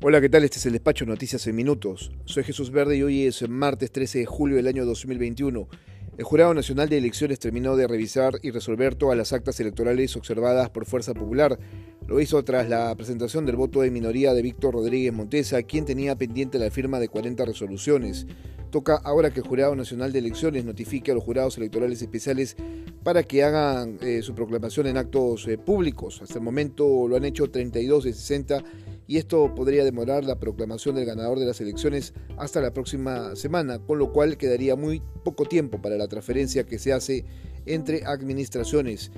Hola, ¿qué tal? Este es el despacho Noticias en Minutos. Soy Jesús Verde y hoy es martes 13 de julio del año 2021. El Jurado Nacional de Elecciones terminó de revisar y resolver todas las actas electorales observadas por Fuerza Popular. Lo hizo tras la presentación del voto de minoría de Víctor Rodríguez Montesa, quien tenía pendiente la firma de 40 resoluciones. Toca ahora que el Jurado Nacional de Elecciones notifique a los jurados electorales especiales para que hagan su proclamación en actos públicos. Hasta el momento lo han hecho 32 de 60. Y esto podría demorar la proclamación del ganador de las elecciones hasta la próxima semana, con lo cual quedaría muy poco tiempo para la transferencia que se hace entre administraciones.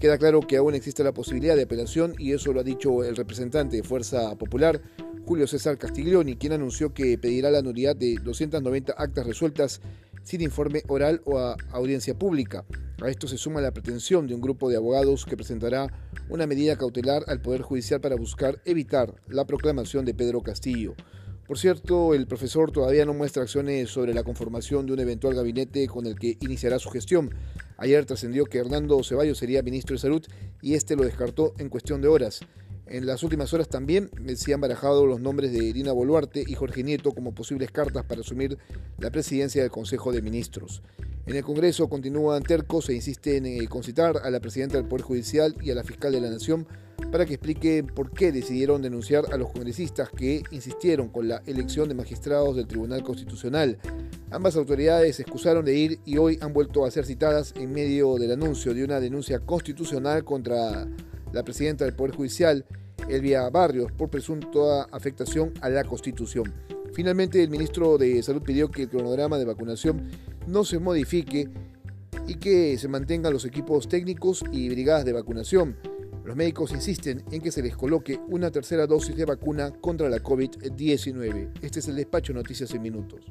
Queda claro que aún existe la posibilidad de apelación y eso lo ha dicho el representante de Fuerza Popular, Julio César Castiglioni, quien anunció que pedirá la nulidad de 290 actas resueltas sin informe oral o a audiencia pública. A esto se suma la pretensión de un grupo de abogados que presentará una medida cautelar al Poder Judicial para buscar evitar la proclamación de Pedro Castillo. Por cierto, el profesor todavía no muestra acciones sobre la conformación de un eventual gabinete con el que iniciará su gestión. Ayer trascendió que Hernando Cevallos sería ministro de Salud y este lo descartó en cuestión de horas. En las últimas horas también se han barajado los nombres de Irina Boluarte y Jorge Nieto como posibles cartas para asumir la presidencia del Consejo de Ministros. En el Congreso continúan tercos e insisten en concitar a la presidenta del Poder Judicial y a la fiscal de la Nación para que explique por qué decidieron denunciar a los congresistas que insistieron con la elección de magistrados del Tribunal Constitucional. Ambas autoridades se excusaron de ir y hoy han vuelto a ser citadas en medio del anuncio de una denuncia constitucional contra la presidenta del Poder Judicial, Elvia Barrios, por presunta afectación a la Constitución. Finalmente, el ministro de Salud pidió que el cronograma de vacunación no se modifique y que se mantengan los equipos técnicos y brigadas de vacunación. Los médicos insisten en que se les coloque una tercera dosis de vacuna contra la COVID-19. Este es el despacho Noticias en Minutos.